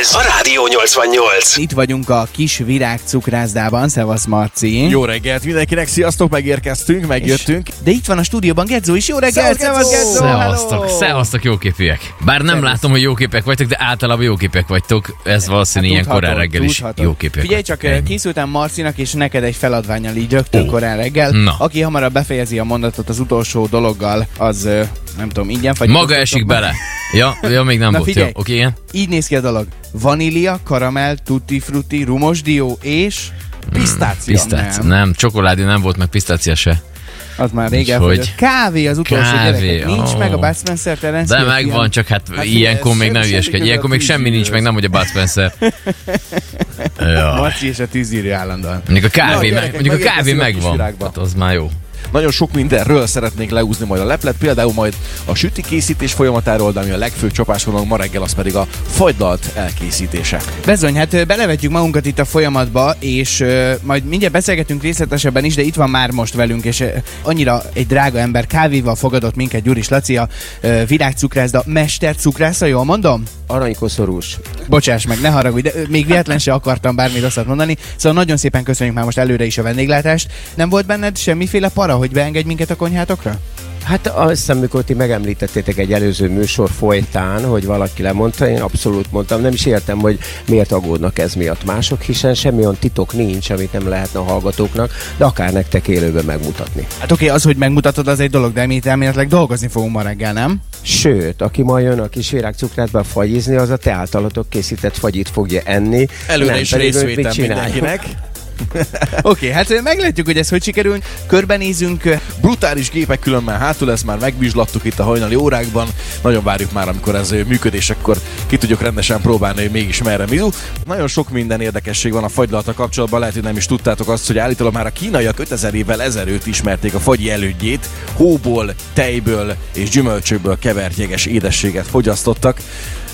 Ez a Rádió 88. Itt vagyunk a Kis Virág Cukrászdában. Szevasz, Marci. Jó reggelt mindenkinek, sziasztok, megérkeztünk, megjöttünk. De itt van a stúdióban Gedzó is. Jó reggelt, szevasz Gedzó. Szevasztok, jóképűek. Bár nem látom, hogy jóképek vagytok, de általában jóképek vagytok. Ez valószínűleg ilyen korán reggel is jóképek. Figyelj csak, készültem Marcinak és neked egy feladvánnyal így rögtön korán reggel. Aki hamarabb befejezi a mondatot az utolsó dologgal, az nem tudom, ingyen vagy. Maga esik bele. Ja, még nem volt. Jó, oké, igen. Így néz ki a dolog. Vanília, karamell, tutti frutti, rumos dió és pisztácia. Nem, csokoládé nem volt, meg pisztácia se. Az már régen fogyott. Kávé az utolsó gyerekek. Nincs meg a Bud Spencer, Terence. De megvan, csak hát ilyenkor még nem ügyeskedj. Ilyenkor még semmi nincs meg, nem hogy a Bud Spencer. Marci és a tűzírő állandóan. Mondjuk a kávé megvan. Hát az már jó. Nagyon sok mindenről szeretnénk leúzni majd a leplet, például majd a süti készítés folyamatáról, de ami a legfőbb csapásvonalunk ma reggel, az pedig a fagylalt elkészítése. Bezony, hát belevetjük magunkat itt a folyamatba, és majd mindjárt beszélgetünk részletesebben is, de itt van már most velünk, és annyira egy drága ember, kávéval fogadott minket Gyuris Laci, a Virágcukrászda mestercukrásza, jól mondom? Aranykoszorús. Bocsáss meg, ne haragudj, de még véletlen se akartam bármi rosszat mondani, szóval nagyon szépen köszönjük már most előre is a vendéglátást. Nem volt benned semmiféle para, hogy beengedj minket a konyhátokra? Hát azt hiszem, mikor ti megemlítettétek egy előző műsor folytán, hogy valaki lemondta, én abszolút mondtam, nem is értem, hogy miért aggódnak ez miatt mások, hiszen semmi olyan titok nincs, amit nem lehetne a hallgatóknak, de akár nektek élőben megmutatni. Hát oké, az, hogy megmutatod, az egy dolog, de mi itt elméletileg dolgozni fogunk ma reggel, nem? Sőt, aki ma jön a Kis Virág Cukrászdába fagyizni, az a te általatok készített fagyit fogja enni. Előre is részvétem mindenkinek. Oké, hát meglátjuk, hogy ez hogy sikerül. Körbenézünk. Brutális gépek különben hátul, ezt már megvizslattuk itt a hajnali órákban. Nagyon várjuk már, amikor ez működésekor ki tudjuk rendesen próbálni, hogy mégis merre mizu. Nagyon sok minden érdekesség van a fagylalta kapcsolatban. Lehet, hogy nem is tudtátok azt, hogy állítólag már a kínaiak 5000 évvel ezelőtt ismerték a fagyi elődjét. Hóból, tejből és gyümölcsökből kevert jeges édességet fogyasztottak.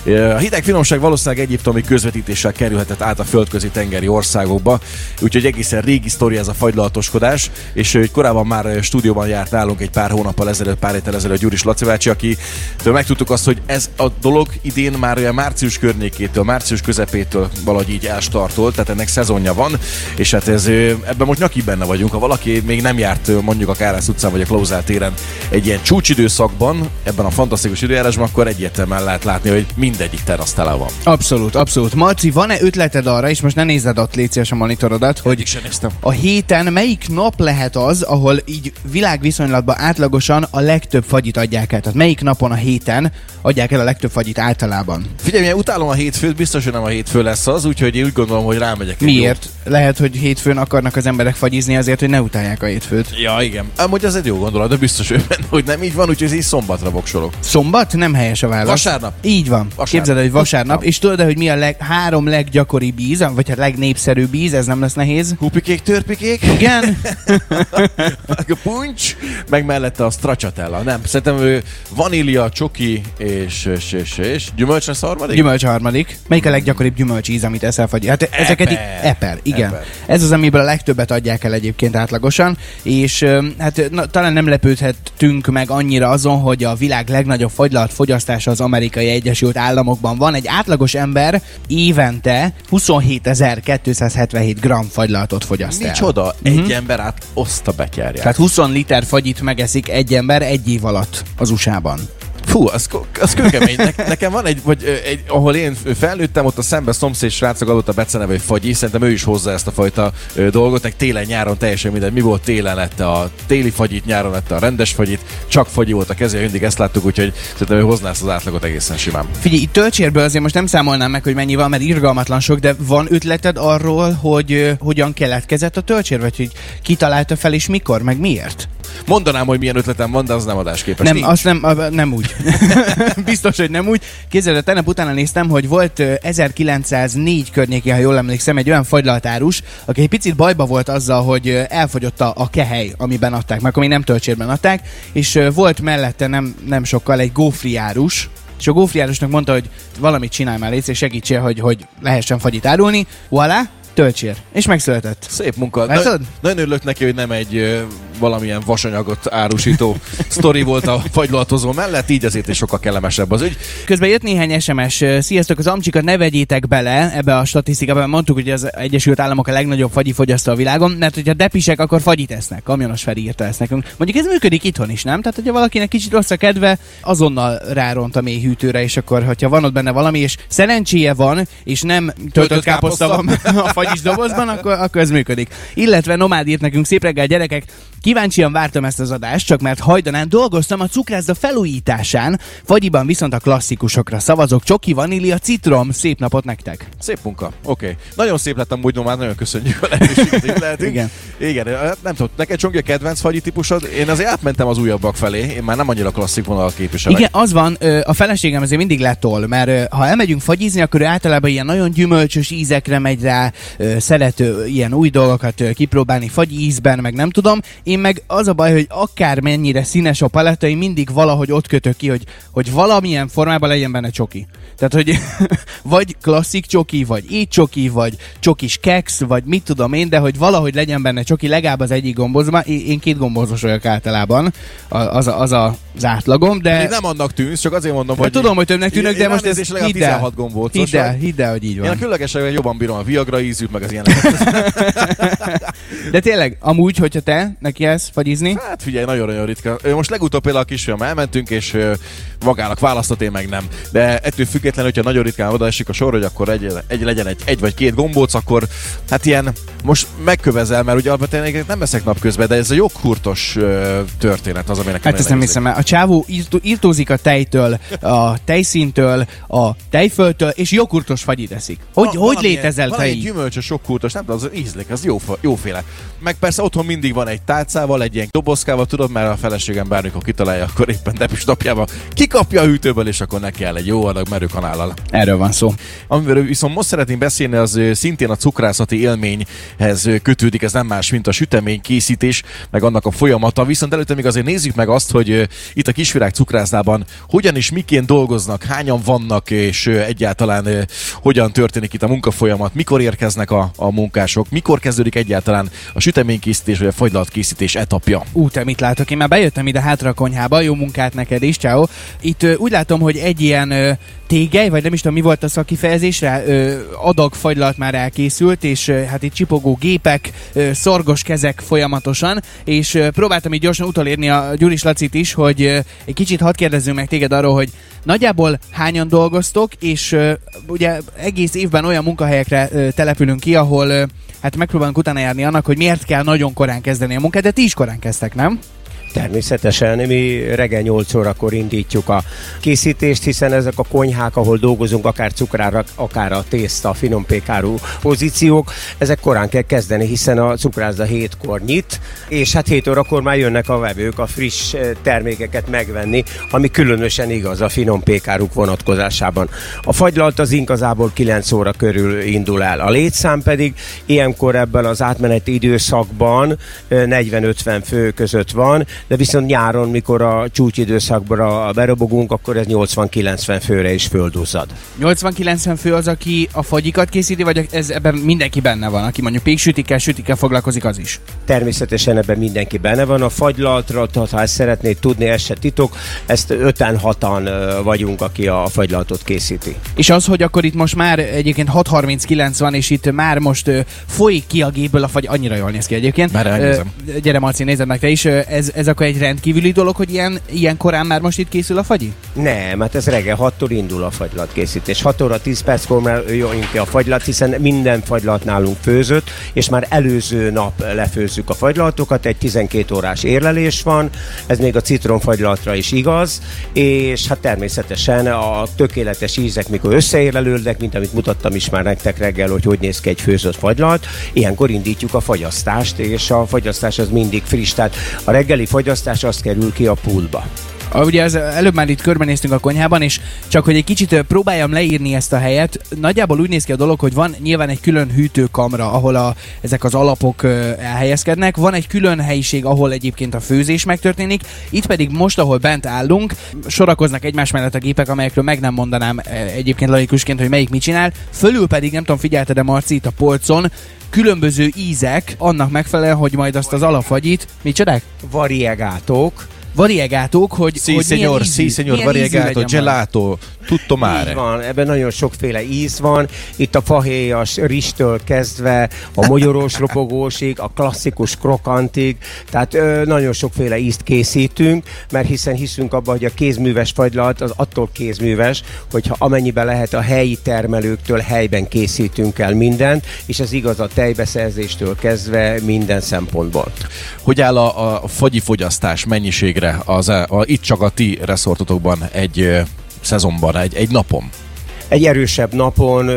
A hideg finomság valószínűleg egyiptomi közvetítéssel kerülhetett át a földközi tengeri országokba, úgyhogy egészen régi sztori ez a fagylaltoskodás, és korábban már stúdióban járt nálunk egy pár hónappal ezelőtt, pár héttel ezelőtt Gyuris Laci bácsi, akitől megtudtuk azt, hogy ez a dolog idén már olyan március környékétől, március közepétől valahogy így elstartolt, tehát ennek szezonja van, és hát ebben most nyaki benne vagyunk. Ha valaki még nem járt mondjuk a Kárász utcán vagy a Klauzál téren egy ilyen csúcsidőszakban, ebben a fantasztikus időjárásban, akkor egyértelműen lehet látni, hogy mindegyik terasztala van. Abszolút, abszolút. Marci, van-e ötleted arra, és most ne nézzed ott légy szíves a monitorodat, hogy a héten melyik nap lehet az, ahol így világviszonylatban átlagosan a legtöbb fagyit adják el? Tehát melyik napon a héten adják el a legtöbb fagyit általában? Figyelj, én utálom a hétfőt, biztos, hogy nem a hétfő lesz az, úgyhogy én úgy gondolom, hogy rámegyek. Miért? Lehet, hogy hétfőn akarnak az emberek fagyizni azért, hogy ne utálják a hétfőt. Ja, igen. Amúgy ez egy jó gondolat, de biztos, hogy nem így van, úgyhogy ez így szombatra voksolok. Szombat? Nem helyes a válasz. Vasárnap. Így van. Képzeld, hogy vasárnap, és tudod, hogy mi a három leggyakoribb íz, vagy hát legnépszerűbb íz, ez nem lesz nehéz. Kupikék, törpikék? Igen. A puncs, meg mellette a stracciatella. Nem, szerintem vanília, csoki és gyümölcs lesz a harmadik? Gyümölcs harmadik. Melyik a leggyakoribb gyümölcs íz, amit eszel fagy? Hát ezeket eper, igen. Eper. Ez az, amiből a legtöbbet adják el egyébként átlagosan, és hát talán nem lepődhettünk meg annyira azon, hogy a világ legnagyobb fagylalt fogyasztása az Amerikai Egyesült Államokban van. Egy átlagos ember évente 27.277 g fagylaltot fogyaszt el. Micsoda? Egy ember át oszta bekerje. Tehát 20 liter fagyit megeszik egy ember egy év alatt az USA-ban. Fú, az kőkemény. Nekem van egy, ahol én felnőttem, ott a szembe szomszéd srácok adott a beceneve, hogy fagyi, szerintem ő is hozza ezt a fajta dolgot, meg télen-nyáron teljesen mindegy, mi volt, télen lette a téli fagyit, nyáron lette a rendes fagyit, csak fagyi volt a kezé, mindig ezt láttuk, úgyhogy szerintem ő hozná ezt az átlagot egészen simán. Figyelj, itt töltsérből azért most nem számolnám meg, hogy mennyi van, mert irgalmatlan sok, de van ötleted arról, hogy hogyan keletkezett a töltsér, vagy hogy kitalálta fel és mikor, meg miért? Mondanám, hogy milyen ötletem van, de az nem adásképes. Nem, azt nem úgy. Biztos, hogy nem úgy. Képzeld, a tegnap utána néztem, hogy volt 1904 környékén, ha jól emlékszem, egy olyan fagylaltárus, aki egy picit bajba volt azzal, hogy elfogyott a kehely, amiben adták, mert akkor még nem töltsérben adták, és volt mellette nem sokkal egy gófriárus, és a gófriárusnak mondta, hogy valamit csinálj már légy, és segítsél, hogy lehessen fagyit árulni. Voilà, töltsér. És megszületett. Szép munka. Nagyon örülök neki, hogy nem egy valamilyen vasanyagot árusító sztori volt a fagylaltozó mellett, így azért is sokkal kellemesebb az ügy. Közben jött néhány SMS. Sziasztok, az amcsikat ne vegyétek bele ebbe a statisztikában. Mondtuk, hogy az Egyesült Államok a legnagyobb fagyi fogyasztó a világon, mert hogyha depisek, akkor fagyit esznek. Kamionos Feri írta ezt nekünk. Mondjuk ez működik itthon is, nem? Tehát, hogyha valakinek kicsit rossz a kedve, azonnal ráront a mélyhűtőre, és akkor, hogyha van ott benne valami, és szerencséje van, és nem töltött káposzta van a fagyis dobozban, akkor ez működik. Illetve Nomád írt nekünk: szép reggel, gyerekek, kíváncsian vártam ezt az adást, csak mert hajdanán dolgoztam a cukrászda felújításán, fagyiban viszont a klasszikusokra szavazok. Csoki, vanília, citrom. Szép napot nektek. Szép munka. Oké. Nagyon szép lettem, úgy Nomád, nagyon köszönjük a lehetőséget. Igen, nem tudom, neked Csongi a kedvenc fagyi típusod? Én azért átmentem az újabbak felé, én már nem annyira klasszik vonalat képviselek. Igen, az van, a feleségem azért mindig letol, mert ha elmegyünk fagyizni, akkor ő általában ilyen nagyon gyümölcsös ízekre megy rá, szeret ilyen új dolgokat kipróbálni fagyi ízben, meg nem tudom. Én meg az a baj, hogy akármennyire színes a paletta, én mindig valahogy ott kötök ki, hogy valamilyen formában legyen benne csoki. Tehát, hogy vagy klasszik csoki, vagy így csoki, vagy csokis keksz, vagy mit tudom én, de hogy valahogy legyen benne csoki, legalább az egyik gombozban. Én két gombozos vagyok általában, az átlagom, de... Én nem annak tűnsz, csak azért mondom, hogy... Tudom, hogy többnek tűnök, de most ez legalább 16 gombócos. Hidd el, hogy így van. Én a különlegesen jobban bírom a Viagra ízűt, meg az ilyeneket. De tényleg, amúgy, hogyha te neki elsz fagyizni... Hát figyelj, nagyon-nagyon ritka. Most legutóbb például a kisfiam elmentünk, és magának választott, én meg nem. De ettől függetlenül, hogyha nagyon ritkán odaesik a sor, hogy akkor legyen egy vagy két gombóc, akkor hát ilyen most megkövezel, mert ugye alapvetően nem eszek napközben, de ez a joghurtos történet az, aminek... Hát ezt nem hiszem, mert a csávó írtózik a tejtől, a tejszíntől, a tejföltől, és joghurtos fagyit eszik. Hogy létezel te így? Gyümölcsös joghurtos, nem tudom, az ízlik, az jóféle. Meg persze otthon mindig van egy tálcával, egy ilyen dobozkával, tudod, mert a feleségem bármikor kitalálja, akkor éppen depis napjában kikapja a hűtőből, és akkor neki kell egy jó adag merőkanállal. Erről van szó. Amiről viszont most szeretném beszélni, az szintén a cukrászati élményhez kötődik, ez nem más, mint a süteménykészítés, meg annak a folyamata. Viszont előtte még azért nézzük meg azt, hogy itt a Kis Virág Cukrászdában hogyan és miként dolgoznak, hányan vannak, és egyáltalán hogyan történik itt a munkafolyamat, mikor érkeznek a munkások, mikor kezdődik egyáltalán a süteménykészítés vagy a fagylaltkészítés etapja. Te mit látok? Én már bejöttem ide hátra a konyhába, jó munkát neked is, ciao. Itt úgy látom, hogy egy ilyen tégely, vagy nem is tudom, mi volt a szakifejezésre, adag fagylalt már elkészült, és hát itt csipogó gépek, szorgos kezek folyamatosan, és próbáltam így gyorsan utolérni a Gyuris Lacit is, hogy egy kicsit hadd kérdezzünk meg téged arról, hogy nagyjából hányan dolgoztok, és ugye egész évben olyan munkahelyekre települünk ki, ahol hát megpróbálunk utána járni annak, hogy miért kell nagyon korán kezdeni a munkát, de ti is korán kezdtek, nem? Természetesen mi reggel 8 órakor indítjuk a készítést, hiszen ezek a konyhák, ahol dolgozunk, akár cukrárak, akár a tészta, a finom pékárú pozíciók, ezek korán kell kezdeni, hiszen a cukrászda 7-kor nyit, és hát 7 órakor már jönnek a vevők a friss termékeket megvenni, ami különösen igaz a finom pékáruk vonatkozásában. A fagylalt az inkább 9 óra körül indul el. A létszám pedig ilyenkor ebben az átmeneti időszakban 40-50 fő között van, de viszont nyáron, mikor a csúcsidőszakra berobogunk, akkor ez 80-90 főre is földúszad. 80-90 fő az, aki a fagyikat készíti, vagy ez ebben mindenki benne van? Aki mondjuk péksütikkel, sütikkel foglalkozik, az is? Természetesen ebben mindenki benne van. A fagylaltra, tehát ha ezt szeretnéd tudni, ez se titok, ezt 5-6-an vagyunk, aki a fagylaltot készíti. És az, hogy akkor itt most már egyébként 6:39 van, és itt már most folyik ki a gépből a fagy, annyira jól néz ki egyébként. Már elnézem. Gyere Marci, nézed meg te is, ez akkor egy rendkívüli dolog, hogy ilyen korán már most itt készül a fagyi? Nem, hát ez reggel 6-tól indul a fagylaltkészítés. 6 óra 10 perckor már jön ki a fagylalt, hiszen minden fagylalt nálunk főzött, és már előző nap lefőzzük a fagylaltokat, egy 12 órás érlelés van, ez még a citromfagylatra is igaz, és hát természetesen a tökéletes ízek, mikor összeérlelődnek, mint amit mutattam is már nektek reggel, hogy néz ki egy főzött fagylalt, ilyenkor indítjuk a fagyasztást, és a fagyasztás az mindig friss, tehát a reggeli fagyasztás, az kerül ki a pultba. Ugye az előbb már itt körbenéztünk a konyhában, és csak hogy egy kicsit próbáljam leírni ezt a helyet, nagyjából úgy néz ki a dolog, hogy van nyilván egy külön hűtőkamra, ahol ezek az alapok elhelyezkednek, van egy külön helyiség, ahol egyébként a főzés megtörténik, itt pedig most, ahol bent állunk, sorakoznak egymás mellett a gépek, amelyekről meg nem mondanám egyébként laikusként, hogy melyik mit csinál, fölül pedig, nem tudom, figyelted-e Marci, itt a polcon, különböző ízek annak megfelelően, hogy majd azt az alapfagyit, mit csodák? Variegátók, hogy milyen ízű. Sí, señor, variegato, gelato, tutto mare. Így van, ebben nagyon sokféle íz van. Itt a fahéjas rizstől kezdve, a mogyorós ropogósig, a klasszikus krokantig. Tehát nagyon sokféle ízt készítünk, mert hiszünk abban, hogy a kézműves fagylalt az attól kézműves, hogyha amennyiben lehet a helyi termelőktől helyben készítünk el mindent, és ez igaz a tejbeszerzéstől kezdve minden szempontból. Hogy áll a fagyi fogyasztás mennyiségre? Itt csak a ti reszortotokban egy szezonban, egy napon. Egy erősebb napon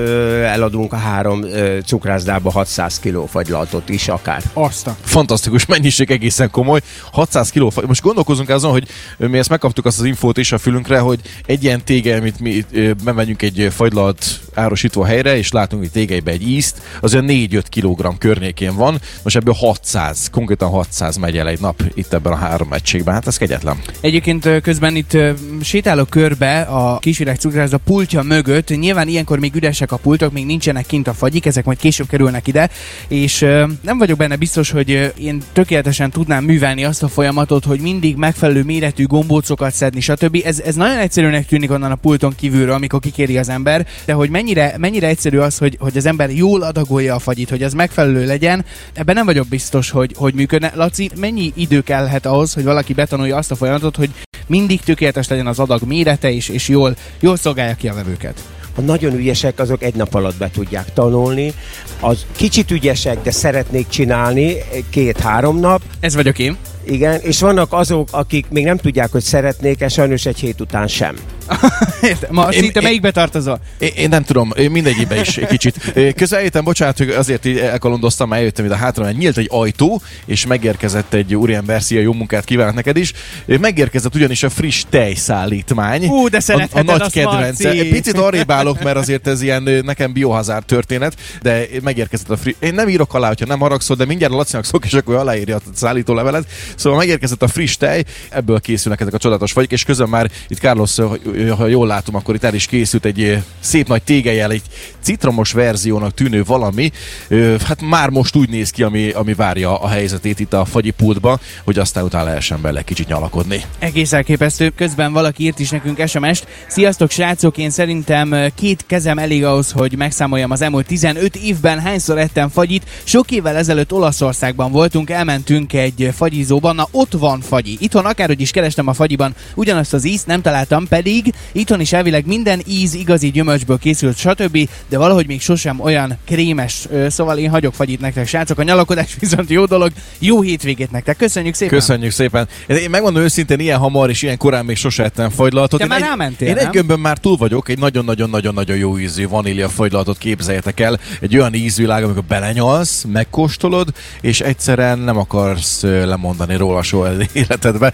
eladunk a 3 cukrászdába 600 kiló fagylaltot is akár. Aztán. Fantasztikus mennyiség, egészen komoly. 600 kiló fagylaltot. Most gondolkozunk azon, hogy mi ezt megkaptuk, azt az infót is a fülünkre, hogy egy ilyen tégely, amit mi bemegyünk egy fagylalt árusító helyre, és látunk itt tégelybe egy ízt, az olyan 4-5 kg környékén van. Most ebből 600, konkrétan 600 megy el egy nap itt ebben a 3 egységben. Hát ez kegyetlen. Egyébként közben itt sétálok körbe a Kis Virág Cukrászda pultja mögött. Nyilván ilyenkor még üresek a pultok, még nincsenek kint a fagyik, ezek majd később kerülnek ide, és nem vagyok benne biztos, hogy én tökéletesen tudnám művelni azt a folyamatot, hogy mindig megfelelő méretű gombócokat szedni, stb. Ez nagyon egyszerűnek tűnik onnan a pulton kívülről, amikor kikéri az ember, de hogy mennyire egyszerű az, hogy az ember jól adagolja a fagyit, hogy az megfelelő legyen, ebben nem vagyok biztos, hogy működne. Laci, mennyi idő kellhet ahhoz, hogy valaki betanulja azt a folyamatot, hogy mindig tökéletes legyen az adag mérete, és jól szolgálja ki a vevőket? A nagyon ügyesek, azok egy nap alatt be tudják tanulni. Az kicsit ügyesek, de szeretnék csinálni 2-3 nap. Ez vagyok én. Igen, és vannak azok, akik még nem tudják, hogy szeretnék, és sajnos egy hét után sem. Ma szinte melyikbe tartozol? Én nem tudom, én mindegyibe is egy kicsit. Közeljöttem, bocsánat, hogy azért elkalandoztam, eljöttem ide hátra, mert nyílt egy ajtó, és megérkezett egy úriember, szia, jó munkát kívánok neked is. Megérkezett ugyanis a friss tejszállítmány. Hú, de szeretheted a nagy kedvence. Picit arrébb állok, mert azért ez ilyen nekem biohazár történet, de megérkezett a friss. Én nem írok alá, hogyha nem haragszol, de mindjárt a Lacinak szok, és akkor aláírja a szállítólevelet. Szóval megérkezett a friss tej, ebből készülnek ezek a csodálatos fagyik, és közben már itt Carlos, ha jól látom, akkor itt el is készült egy szép nagy tégelyel, egy citromos verziónak tűnő valami. Hát már most úgy néz ki, ami várja a helyzetét itt a fagyipultba, hogy aztán utána lehessen vele kicsit nyalakodni. Egész elképesztő. Közben valaki írt is nekünk SMS-t. Sziasztok srácok, én szerintem 2 kezem elég ahhoz, hogy megszámoljam az elmúlt 15 évben hányszor ettem fagyit. Sok évvel ezelőtt Olaszországban voltunk, elmentünk egy fagyizóban, na ott van fagyi. Itthon akárhogy is kerestem a fagyiban, ugyanazt az ízt nem találtam, pedig itthon is elvileg minden íz igazi gyümölcsből készült, stb., de valahogy még sosem olyan krémes. Szóval én hagyok fagyit nektek, srácok, a nyalakodás viszont jó dolog. Jó hétvégét nektek. Köszönjük szépen. Köszönjük szépen. Én megmondom őszintén, ilyen hamar és ilyen korán még sose ettem fagylaltot. Te már rámentél, nem? Én egy gömbön már túl vagyok, egy nagyon-nagyon-nagyon-nagyon jó ízű vanília fagylaltot képzeljetek el. Egy olyan ízvilág, amikor belenyalsz, megkóstolod, és egyszerűen nem akarsz lemondani róla soha az életedbe.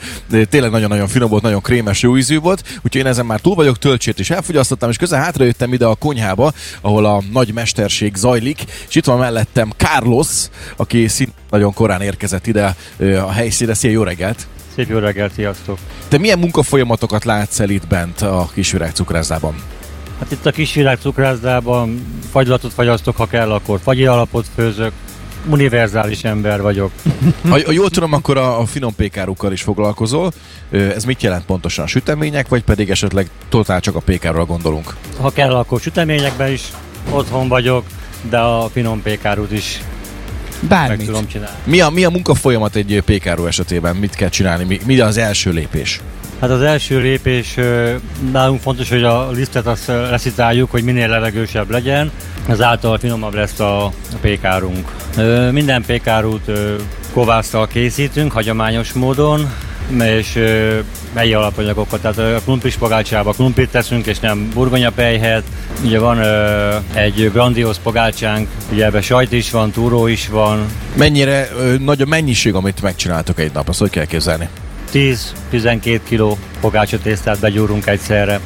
Tényleg nagyon-nagyon finom volt, nagyon krémes, jó ízű volt, úgyhogy én ezen már túl vagyok, töltsét is elfogyasztottam, és közel hátrajöttem ide a konyhába, ahol a nagy mesterség zajlik, és itt van mellettem Carlos, aki nagyon korán érkezett ide a helyszínre. Szia, jó reggelt! Szép jó reggelt, sziasztok! Te milyen munkafolyamatokat látsz el itt bent a Kis Virág Cukrászdában? Hát itt a Kis Virág Cukrászdában fagylatot fagyasztok, ha kell, akkor fagyi alapot főzök, univerzális ember vagyok. Ha jól tudom, akkor a finom pékárukkal is foglalkozol. Ez mit jelent pontosan? Sütemények, vagy pedig esetleg totál csak a pékárról gondolunk? Ha kell, akkor süteményekben is otthon vagyok, de a finom pékárút is bármit meg tudom csinálni. Mi a munkafolyamat egy pékáró esetében? Mit kell csinálni? Mi az első lépés? Hát az első lépés, nálunk fontos, hogy a lisztet azt leszitáljuk, hogy minél levegősebb legyen, ezáltal finomabb lesz a pékárunk. Minden pékárút kovásztal készítünk, hagyományos módon, és helyi alapanyagokat, tehát a klumpis pogácsába klumpit teszünk, és nem burgonyapejhet. Ugye van egy grandióz pogácsánk, ugye ebben sajt is van, túró is van. Mennyire nagy a mennyiség, amit megcsináltok egy nap, azt hogy kell képzelni? 10-12 kiló pogácsatésztát begyúrunk egyszerre.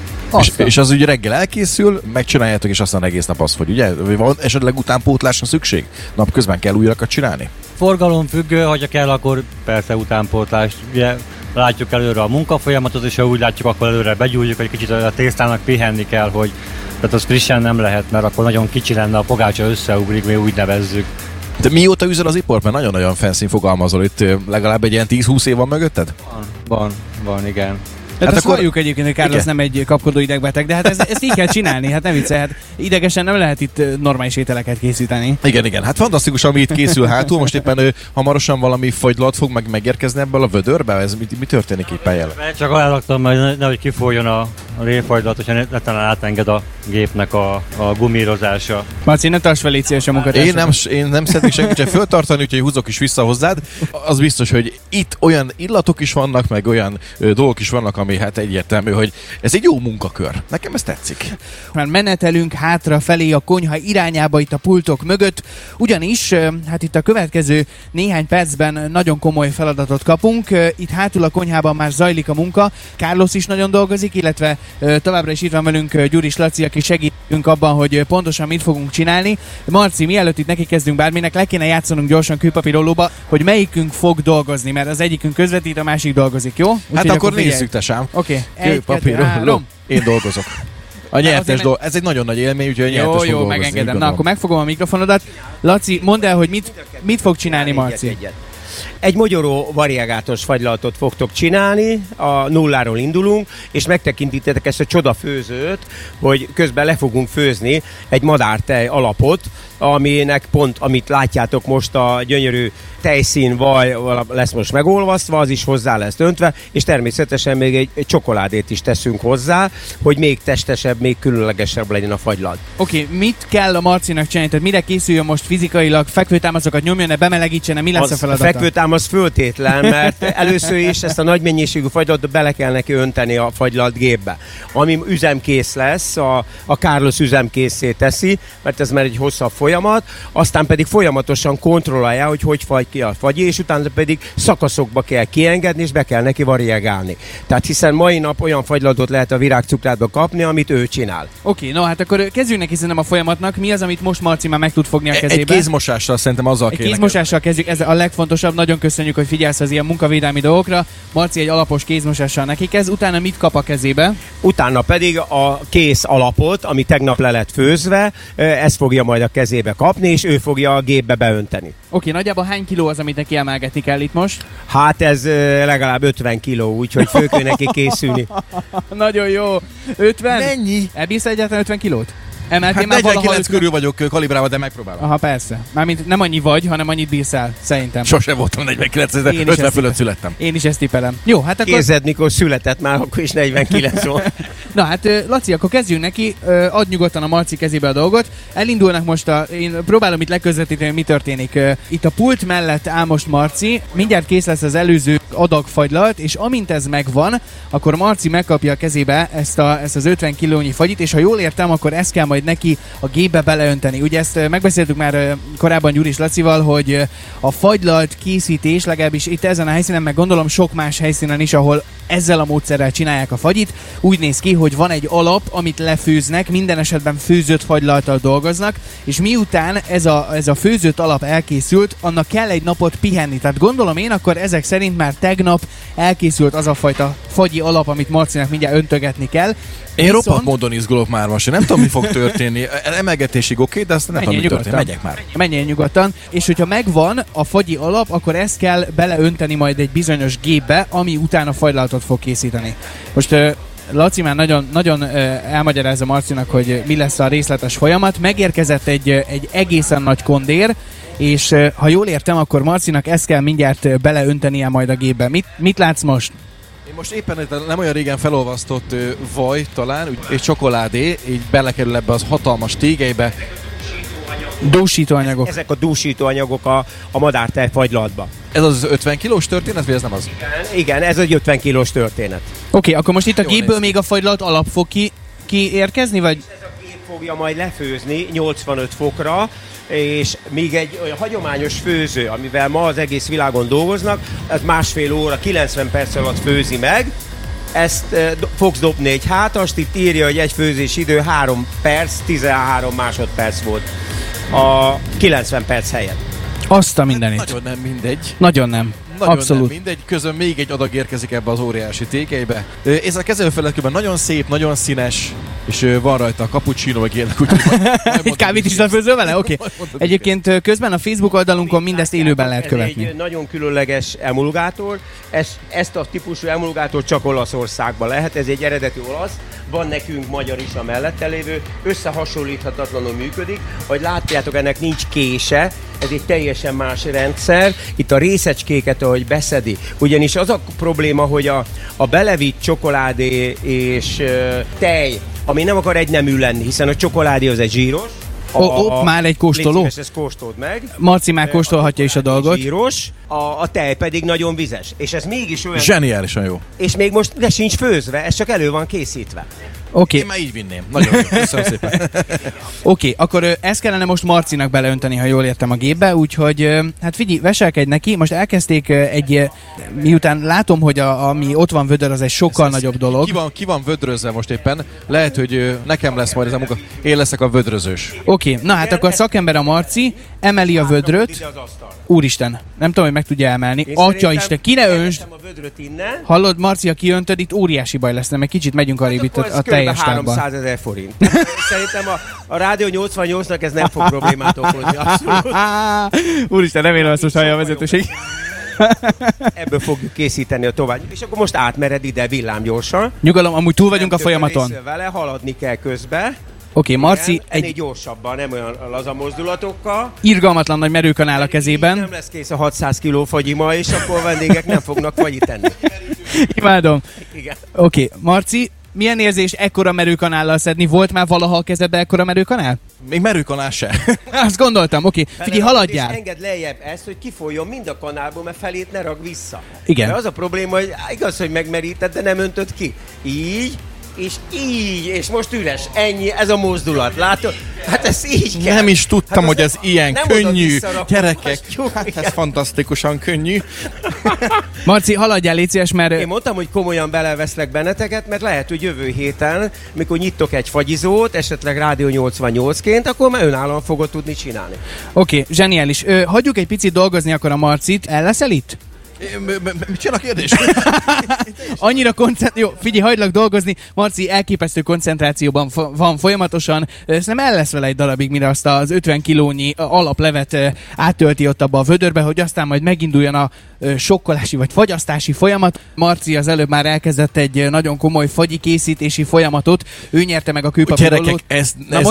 És az ugye reggel elkészül, megcsináljátok, és aztán egész nap azt fogy, ugye? Van esetleg utánpótlásra szükség? Napközben kell újrakat csinálni? Forgalom függő, ha kell, akkor persze utánpótlást. Ugye látjuk előre a munkafolyamatot, és ha úgy látjuk, akkor előre begyújjuk, hogy kicsit a tésztának pihenni kell, hogy tehát az frissen nem lehet, mert akkor nagyon kicsi lenne, a pogácsa összeugrik, mi úgy nevezzük. De mióta üzel az iport? Mert nagyon-nagyon fenszín fogalmazol, itt legalább egy ilyen 10-20 év van mögötted? Van, igen. Hát azt akkor halljuk egyébként, hogy Carlos nem egy kapkodó idegbeteg, de hát ezt így kell csinálni, hát nem vicce, hát idegesen nem lehet itt normális ételeket készíteni. Igen, hát fantasztikus, ami itt készül hátul, most éppen hamarosan valami fagylat fog megérkezni ebből a vödörbe, ez mi történik éppen jelen? Csak elraktam, mert nehogy kifoljon a léfagylat, hogyha netán átenged a gépnek a gumirozása. Marci, ne tarts fel így munkat. Én nem szeretnék senkit sem föltartani, úgyhogy húzok is vissza hozzád. Az biztos, hogy itt olyan illatok is vannak, meg olyan dolgok is vannak, ami hát egyértelmű, hogy ez egy jó munkakör. Nekem ez tetszik. Már menetelünk hátrafelé a konyha irányába itt a pultok mögött, ugyanis hát itt a következő néhány percben nagyon komoly feladatot kapunk. Itt hátul a konyhában már zajlik a munka. Carlos is nagyon dolgozik, illetve továbbra is itt van velünk Gyuris Laci, aki segítünk abban, hogy pontosan mit fogunk csinálni. Marci, mielőtt itt neki kezdünk bárminek, le kéne játszanunk gyorsan kőpapírollóba, hogy melyikünk fog dolgozni, mert az egyikünk közvetít, a másik dolgozik, jó? Úgy, hát akkor nézzük, tesám. Oké. Kőpapírolló. Én dolgozok. A nyertes dolog. Ez egy nagyon nagy élmény, úgyhogy a nyertes fog dolgozni. Jó, megengedem. Na, akkor megfogom a mikrofonodat. Laci, mondd el, hogy mit fog csinálni Marci. Egy mogyoró variegátos fagylaltot fogtok csinálni, a nulláról indulunk, és megtekintitek ezt a csodafőzőt, hogy közben le fogunk főzni egy madártej alapot, aminek pont, amit látjátok most, a gyönyörű tejszín vaj lesz most megolvasztva, az is hozzá lesz öntve, és természetesen még egy csokoládét is teszünk hozzá, hogy még testesebb, még különlegesebb legyen a fagylalt. Oké, mit kell a Marcinak csinálni? Tehát mire készüljön most fizikailag? Fekvőtámaszokat nyomjon-e, bemelegítsen-e? Mi lesz a feladata? Fekvőtámasz föltétlen, mert először is ezt a nagy mennyiségű fagylaltot bele kell neki önteni a fagylaltgépbe. Ami üzemkész lesz, a Carlos üzemkészé teszi, mert ez már egy hosszabb folyamat, aztán pedig folyamatosan kontrollálja, hogy fagy ki a fagyi, és utána pedig szakaszokba kell kiengedni, és be kell neki variegálni. Tehát hiszen mai nap olyan fagylaltot lehet a virágcukrádba kapni, amit ő csinál. Oké, no hát akkor kezdjünk neki szerintem a folyamatnak. Mi az, amit most Marci már meg tud fogni a kezébe? Egy kézmosással, szerintem azzal kéne. Egy kézmosással kezdjük, ez a legfontosabb. Nagyon köszönjük, hogy figyelsz az ilyen munkavédelmi dolgokra. Marci egy alapos kézmosással nekik ez. Utána mit kap a kezébe? Utána pedig a kész alapot, ami tegnap le lett főzve, ez fogja majd a kezébe kapni, és ő fogja a gépbe beönteni. Oké, nagyjából hány kiló az, amit neki emelgetni kell itt most? Hát ez legalább 50 kiló, úgyhogy föl kell neki készülni. Nagyon jó. 50? Mennyi? Elbírsz egyáltalán 50 kilót? Emeltél hát már 49 körül vagyok kalibrálva, de megpróbálom. Aha, persze. Mármint nem annyi vagy, hanem annyit bírsz el, szerintem. Sose voltam 49, de 50 fölött születtem. Én is ezt tippelem. Jó, hát akkor... Kézzed, mikor született már, akkor is 49 volt. Na hát, Laci, akkor kezdjünk neki. Add nyugodtan a Marci kezébe a dolgot. Elindulnak most én próbálom itt leközvetíteni, mi történik. Itt a pult mellett áll most Marci. Mindjárt kész lesz az előző adag fagylalt, és amint ez megvan, akkor Marci megkapja a kezébe ezt az 50 kilónyi fagyit, és ha jól értem, akkor ezt kell majd neki a gépbe beleönteni. Ugye ezt megbeszéltük már korábban Gyuris Lacival, hogy a fagylalt készítés, legalábbis itt ezen a helyszínen, meg gondolom sok más helyszínen is, ahol ezzel a módszerrel csinálják a fagyit, úgy néz ki, hogy van egy alap, amit lefőznek, minden esetben főzött fagylalttal dolgoznak, és miután ez a főzött alap elkészült, annak kell egy napot pihenni. Tehát gondolom én, akkor ezek szerint már tegnap elkészült az a fajta fagyi alap, amit Marcinak mindjárt öntögetni kell. Én roppant módon izgulok már most, nem tudom, mi fog történni. Emelgetésig oké, de azt nem tudom, mi történik. Megyek már. Menjél nyugodtan. És hogyha megvan a fagyi alap, akkor ezt kell beleönteni majd egy bizonyos gépbe, ami utána fagylaltot fog készíteni. Most Laci már nagyon elmagyarázza Marcinak, hogy mi lesz a részletes folyamat. Megérkezett egy egészen nagy kondér, és ha jól értem, akkor Marcinak ezt kell mindjárt beleöntenie majd a gépbe. Mit látsz most? Most éppen nem olyan régen felolvasztott vaj talán, és csokoládé, így belekerül ebbe az hatalmas tégelybe. Dúsítóanyagok. Ezek a dúsítóanyagok a madártej fagylaltba. Ez az 50 kilós történet, vagy ez nem az? Igen, ez egy 50 kilós történet. Oké, akkor most itt a gépből még a fagylalt alap fog kiérkezni, vagy? Ez a gép fogja majd lefőzni 85 fokra, és még egy olyan hagyományos főző, amivel ma az egész világon dolgoznak, az másfél óra, 90 perc alatt főzi meg. Ezt fogsz dobni egy hátast, itt írja, hogy egy főzés idő 3 perc, 13 másodperc volt a 90 perc helyett. Azt a mindenit. Hát nagyon nem mindegy. Nagyon nem. Nagyon abszolút. Nem mindegy, közben még egy adag érkezik ebbe az óriási tékelybe. Ez a kezelőfelületkőben nagyon szép, nagyon színes, és van rajta a cappuccino, meg élnek, úgyhogy itt kávét is lefőzöl vele? Oké. Okay. Egyébként közben a Facebook oldalunkon mindezt élőben lehet követni. Ez egy nagyon különleges emulgátor. Ezt a típusú emulgátor csak Olaszországban lehet, ez egy eredeti olasz. Van nekünk magyar is a mellette lévő, összehasonlíthatatlanul működik. Ahogy látjátok, ennek nincs kése, ez egy teljesen más rendszer. Itt a részecskéket, ahogy beszedi. Ugyanis az a probléma, hogy a belevitt csokoládé és tej, ami nem akar egynemű lenni, hiszen a csokoládé az egy zsíros. Már egy kóstoló. Ezt kóstold meg. Marci már kóstolhatja is a dolgot. Zsíros, a tej pedig nagyon vizes. És ez mégis olyan... Zseniálisan jó. És még most de sincs főzve, ez csak elő van készítve. Okay. Én már így vinném. Nagyon jó, köszönöm szépen. Oké, akkor ezt kellene most Marcinak beleönteni, ha jól értem a gépbe, úgyhogy hát figyelj, veselkedj neki. Most elkezdték egy, miután látom, hogy ami ott van vödör, az egy sokkal nagyobb dolog. Ki van vödrözve most éppen? Lehet, hogy nekem lesz majd ez a munka. Én leszek a vödrözős. Oké, na hát akkor szakember a Marci, emeli a vödröt. Úristen, nem tudom, hogy meg tudja emelni. Atyaisten, ki ne öntsd! Hallod, Marci, ha kiöntöd, itt óriási baj lesz, mert kicsit megyünk arrébb itt a tej. 300 000 forint. Szerintem a Rádió 88-nak ez nem fog problémát okozni. Abszolút. Úristen, remélem, ezt most hallja a vezetőség. Ebből fogjuk készíteni a tovább. És akkor most átmered ide villámgyorsan. Nyugalom, amúgy túl vagyunk nem a folyamaton. Vele, haladni kell közbe. Oké, Marci... Ennél gyorsabban, nem olyan laza mozdulatokkal. Irgalmatlan nagy merőkanál a kezében. Nem lesz kész a 600 kiló fagyi ma, és akkor vendégek nem fognak fagyit enni. Imádom. Oké, Marci... Milyen érzés ekkora merőkanállal szedni? Volt már valaha a kezedbe ekkora merőkanál? Még merőkanál se. Azt gondoltam, oké. Figyelj, haladjál. És engedd lejjebb ezt, hogy kifolyjon mind a kanálból, mert felét ne ragd vissza. Igen. Mert az a probléma, hogy igaz, hogy megmeríted, de nem öntöd ki. Így, és most üres. Ennyi, ez a mozdulat. Látod? Hát ez így kell. Nem is tudtam, hogy ez ilyen könnyű. Gyerekek, hát ez fantasztikusan könnyű. Marci, haladjál, légy szíves, mert... Én mondtam, hogy komolyan beleveszlek benneteket, mert lehet, hogy jövő héten, mikor nyitok egy fagyizót, esetleg Rádió 88-ként, akkor már önállóan fogod tudni csinálni. Oké, zseniális. Hagyjuk egy picit dolgozni akkor a Marcit. El leszel itt? Mit jön a kérdés? Annyira koncentráló. Jó, figyelj, hagylak dolgozni. Marci elképesztő koncentrációban van folyamatosan. Szerintem el lesz vele egy darabig, mire azt az 50 kilónyi alaplevet áttölti ott abba a vödörbe, hogy aztán majd meginduljon a sokkolási vagy fagyasztási folyamat. Marci az előbb már elkezdett egy nagyon komoly fagyi készítési folyamatot. Ő nyerte meg a kőpapír ollót.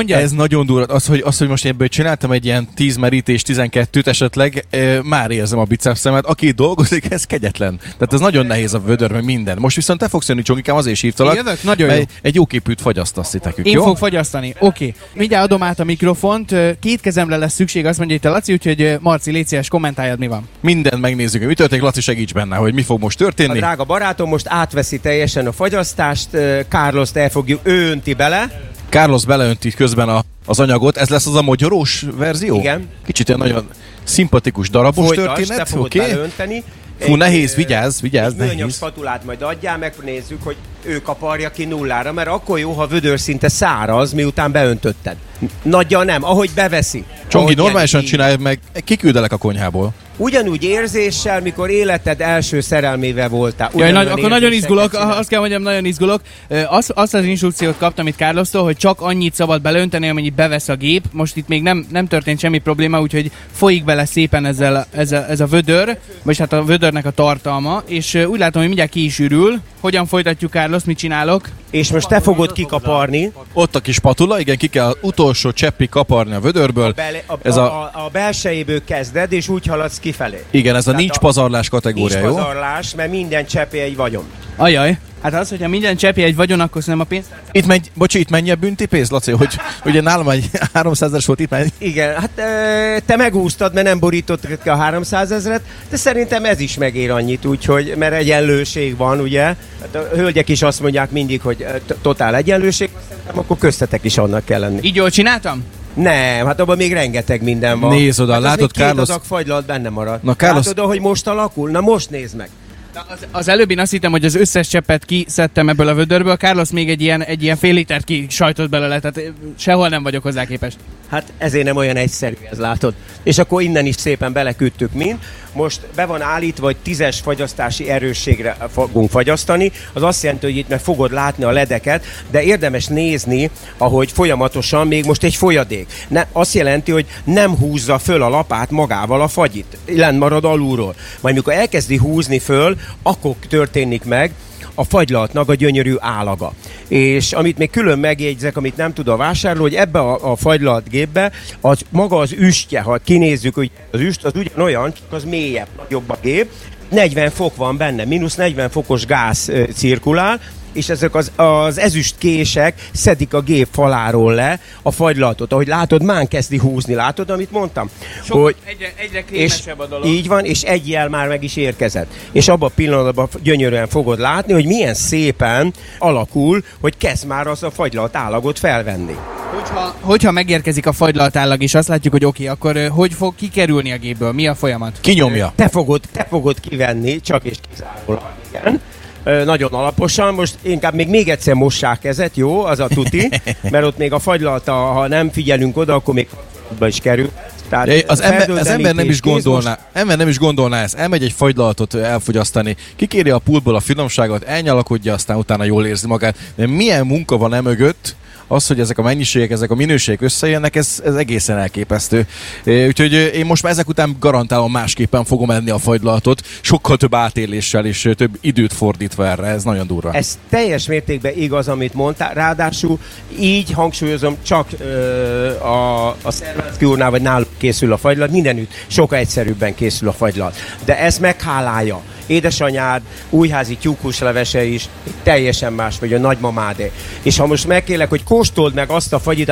Gyerekek, ez nagyon durva. Az, hogy most ebből csináltam egy ilyen 10 merítés, 12-t esetleg, már érzem a bicepszemet. Aki dolgozik, ez kegyetlen. Tehát ez nagyon nehéz a vödör, mert minden. Most viszont te fogsz jönni, Csongikám, azért is hívtalak. Jövök, nagyon jó. Egy jó képűt fagyasztasz itt nekünk, jó? Én fogok fagyasztani. Oké. Mindjárt adom át a mikrofont. Két kezemre lesz szükség, azt mondja itt a Laci, úgyhogy Marci, légy szíves, kommentáljad, mi van. Minden megnézzük. Mi történik, Laci, segíts benne, hogy mi fog most történni. A drága barátom most átveszi teljesen a fagyasztást, Carlost el fogjuk, ő önti bele. Carlos beleönti közben az anyagot, ez lesz az a mogyorós verzió? Igen. Kicsit ilyen nagyon szimpatikus darabos történet. Te fogod beleönteni. Fú, nehéz, vigyázz, nehéz. Műanyag spatulát majd adjál, megnézzük, hogy ő kaparja ki nullára, mert akkor jó, ha vödör szinte száraz, miután beöntötted. Nagyja nem, ahogy beveszi. Csongi, normálisan csinálj meg, kiküldelek a konyhából. Ugyanúgy érzéssel, mikor életed első szerelmével voltál. Akkor nagyon izgulok, azt kell mondjam, nagyon izgulok. Azt az instrukciót kaptam itt Carlostól, hogy csak annyit szabad beleönteni, amennyit bevesz a gép. Most itt még nem történt semmi probléma, úgyhogy folyik bele szépen ez a vödör, vagy hát a vödörnek a tartalma, és úgy látom, hogy mindjárt ki is ürül. Hogyan folytatjuk, Carlos, mit csinálok? És most te fogod kikaparni. Ott a kis spatula, igen, ki kell utolsó cseppig kaparni a vödörből. A belsejéből kezded, és úgy haladsz kifelé. Igen, ez tehát a nincs pazarlás kategória, nincs jó? Nincs pazarlás, mert minden cseppé egy vagyon. Ajaj. Hát az, hogyha minden cseppé egy vagyon, akkor nem a pénz. Itt mennyi a büntipénz, Laci? Hogy ugye nálam egy 300 000 volt, itt már... Igen, hát te megúsztad, mert nem borítottad ki a 300 000-et, de szerintem ez is megér annyit, úgyhogy, mert egyenlőség van, ugye? Hát a hölgyek is azt mondják mindig, hogy totál egyenlőség, akkor köztetek is annak kell lenni. Így jól csináltam? Nem, hát abban még rengeteg minden van. Nézd oda, hát látod, Carlos... Két adag fagylalt benne marad. Na, Carlos... Látod, hogy most alakul? Na most nézd meg. Az előbbin azt hittem, hogy az összes cseppet kiszedtem ebből a vödörből. Carlos még egy ilyen fél liter kisajtott belőle, tehát sehol nem vagyok hozzá képest. Hát ezért nem olyan egyszerű, ez látod. És akkor innen is szépen beleküldtük mind. Most be van állítva, hogy 10-es fagyasztási erősségre fogunk fagyasztani. Az azt jelenti, hogy itt meg fogod látni a ledeket, de érdemes nézni, ahogy folyamatosan még most egy folyadék. Azt jelenti, hogy nem húzza föl a lapát magával a fagyit. Lent marad alulról. Majd mikor elkezdi húzni föl, akkor történik meg a fagylaltnak a gyönyörű állaga. És amit még külön megjegyzek, amit nem tud a vásárló, hogy ebbe a fagylaltgépbe az maga az üstje, ha kinézzük, hogy az üst az ugyanolyan, csak az mélyebb, nagyobb a gép, 40 fok van benne, mínusz 40 fokos gáz cirkulál, és ezek az ezüstkések szedik a gép faláról le a fagylaltot. Ahogy látod, már kezdi húzni, látod, amit mondtam? Hogy egyre krémesebb a dolog. Így van, és egy jel már meg is érkezett. És abban a pillanatban gyönyörűen fogod látni, hogy milyen szépen alakul, hogy kezd már az a fagylalt állagot felvenni. Hogyha megérkezik a fagylalt állag, és azt látjuk, hogy oké, akkor hogy fog kikerülni a gépből? Mi a folyamat? Kinyomja. Te fogod kivenni, csak és kizárólag, igen. Nagyon alaposan, most inkább még egyszer mossák kezet, jó, az a tuti, mert ott még a fagylalt, ha nem figyelünk oda, akkor még kapcsolatba is kerül. Az ember nem is gondolná ezt. Elmegy egy fagylaltot elfogyasztani, kikéri a pultból a finomságot, elnyalakodja, aztán utána jól érzi magát. De milyen munka van emögött, az, hogy ezek a mennyiségek, ezek a minőségek összejönnek, ez egészen elképesztő. Úgyhogy én most már ezek után garantálom másképpen fogom enni a fagylaltot, sokkal több átéléssel és több időt fordítva erre, ez nagyon durva. Ez teljes mértékben igaz, amit mondtál, ráadásul így hangsúlyozom, csak a Szervánszky úrnál vagy náluk készül a fagylalt, mindenütt sokkal egyszerűbben készül a fagylalt. De ez meghálálja. Édesanyád, újházi tyúkuslevese is teljesen más, vagy a nagymamádé. És ha most megkérlek, hogy kóstold meg azt a fagyit,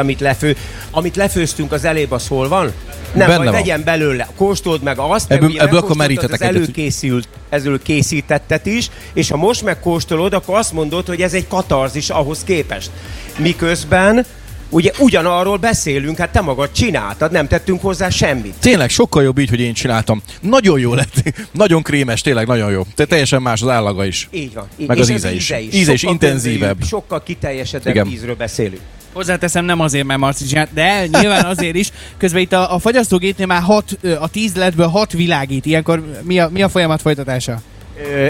amit lefőztünk az elébb, az hol van? Nem, benne majd van. Legyen belőle. Kóstold meg azt, ebből akkor merítetek az előkészült, ezzel készítettet is, és ha most megkóstolod, akkor azt mondod, hogy ez egy katarzis ahhoz képest. Miközben ugye ugyanarról beszélünk, hát te magad csináltad, nem tettünk hozzá semmit. Tényleg, sokkal jobb így, hogy én csináltam. Nagyon jó lett, nagyon krémes, tényleg nagyon jó. Tehát teljesen más az állaga is. Így van. Meg az íze is. Íze is intenzívebb. Sokkal kiteljesedebb ízről beszélünk. Hozzáteszem, nem azért, mert Marci csinált, de nyilván azért is. Közben itt a fagyasztógépnél már 6 a 10 ledből 6 világít. Ilyenkor mi a folyamat folytatása?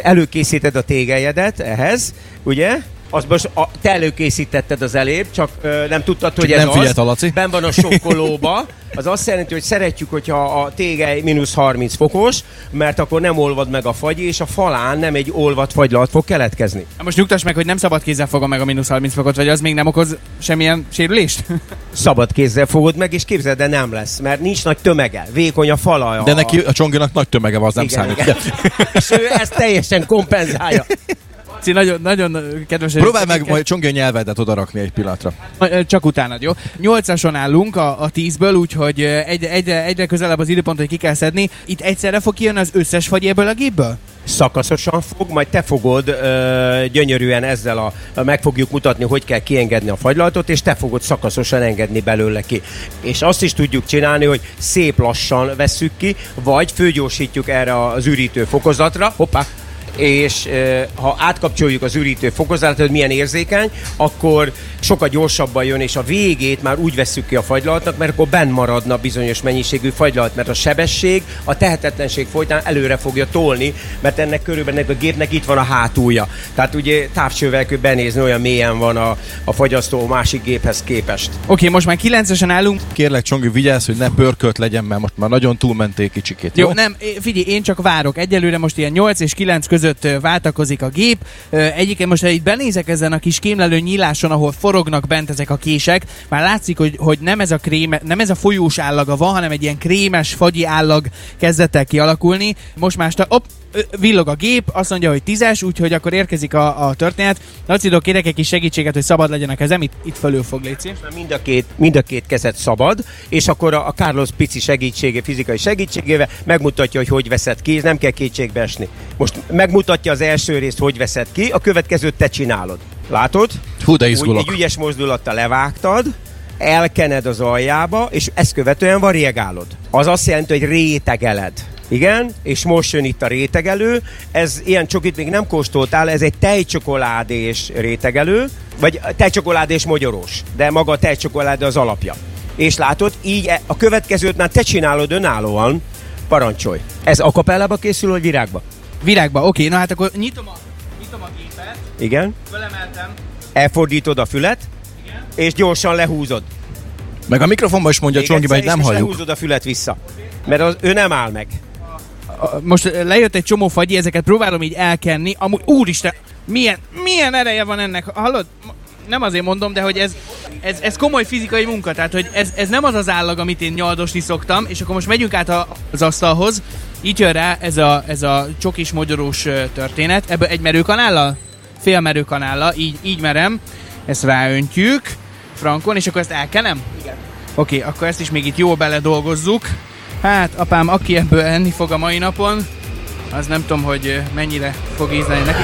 Előkészíted a tégelyedet ehhez, ugye? Azt most te előkészítetted az elébb, csak nem tudtad, hogy ez az. Benn van a sokkolóba. Az azt jelenti, hogy szeretjük, hogyha a tégely mínusz 30 fokos, mert akkor nem olvad meg a fagy, és a falán nem egy olvadt fagylalt fog keletkezni. Most nyugtass meg, hogy nem szabad kézzel fogom meg a mínusz 30 fokot, vagy az még nem okoz semmilyen sérülést? Szabad kézzel fogod meg, és képzeld, de nem lesz, mert nincs nagy tömege, vékony a fala. De neki a Csonginak nagy tömege van, az nem számít. És ő ezt teljesen kompenzálja. Nagyon, nagyon kedves. Próbálj meg majd Csongi a nyelvedet odarakni egy pillanatra. Csak utánad, jó? 8-ason állunk a 10-ből, úgyhogy egyre közelebb az időpont, hogy ki kell szedni. Itt egyszerre fog kijönni az összes fagy ebből a gépből? Szakaszosan fog, majd te fogod gyönyörűen ezzel meg fogjuk mutatni, hogy kell kiengedni a fagylaltot, és te fogod szakaszosan engedni belőle ki. És azt is tudjuk csinálni, hogy szép lassan vesszük ki, vagy fölgyorsítjuk erre az ürítő fokozatra. Hoppá! És ha átkapcsoljuk az ürítő fokozatot, hogy milyen érzékeny, akkor sokkal gyorsabban jön, és a végét már úgy vesszük ki a fagylaltnak, mert akkor benn maradna bizonyos mennyiségű fagylalt, mert a sebesség, a tehetetlenség folytán előre fogja tolni, mert ennek körülbelül a gépnek itt van a hátulja. Tehát ugye távcsővel kell benézni, olyan mélyen van a fagyasztó a másik géphez képest. Oké, most már 9-esen állunk. Kérlek, Csongi, vigyázz, hogy ne pörkölt legyen, mert most már nagyon túlmenték kicsikét. Jó, nem, figyelj, én csak várok. Egyelőre most ilyen 8 és 9 között váltakozik a gép. Egyébként most, ha itt benézek ezen a kis kémlelő nyíláson, ahol forognak bent ezek a kések, már látszik, hogy nem ez a folyós állaga van, hanem egy ilyen krémes, fagyi állag kezdett el kialakulni. Most már villog a gép, azt mondja, hogy 10-es, úgyhogy akkor érkezik a történet. Lacidó, kérek egy kis segítséget, hogy szabad legyen a kezem, itt fölül fog, léci. Mind a két kezed szabad, és akkor a Carlos pici fizikai segítségével megmutatja, hogy veszed ki, nem kell kétségbe esni. Most megmutatja az első részt, hogy veszed ki, a következőt te csinálod. Látod? Hú, de izgulok. Úgy egy ügyes mozdulattal levágtad, elkened az aljába, és ezt követően variegálod. Az azt jelenti, hogy rétegeled. Igen, és most jön itt a rétegelő. Ez ilyen csokit még nem kóstoltál, ez egy tejcsokoládés rétegelő, vagy tejcsokoládés mogyorós, de maga a tejcsokoládé az alapja. És látod, így a következőt már te csinálod önállóan, parancsolj. Ez a kapellába készül, vagy virágba? Virágba, oké, na hát akkor nyitom a gépet. Igen. Fölemeltem. Elfordítod a fület. Igen. És gyorsan lehúzod. Meg a mikrofonban is mondja Csongi, hogy nem halljuk. És lehúzod a fület vissza, mert az, ő nem áll meg. Most lejött egy csomó fagyi, ezeket próbálom így elkenni. Amúgy, úristen, milyen ereje van ennek, hallod? Nem azért mondom, de hogy ez komoly fizikai munka, tehát hogy ez nem az az állag, amit én nyaldosni szoktam, és akkor most megyünk át az asztalhoz, így jön rá ez a csokis mogyorós történet, ebből egy merőkanállal, fél merőkanállal, így merem, ezt ráöntjük frankon, és akkor ezt elkenem? Igen. Oké, akkor ezt is még itt jól beledolgozzuk. Hát apám, aki ebből enni fog a mai napon, az nem tudom, hogy mennyire fog ízleni neki.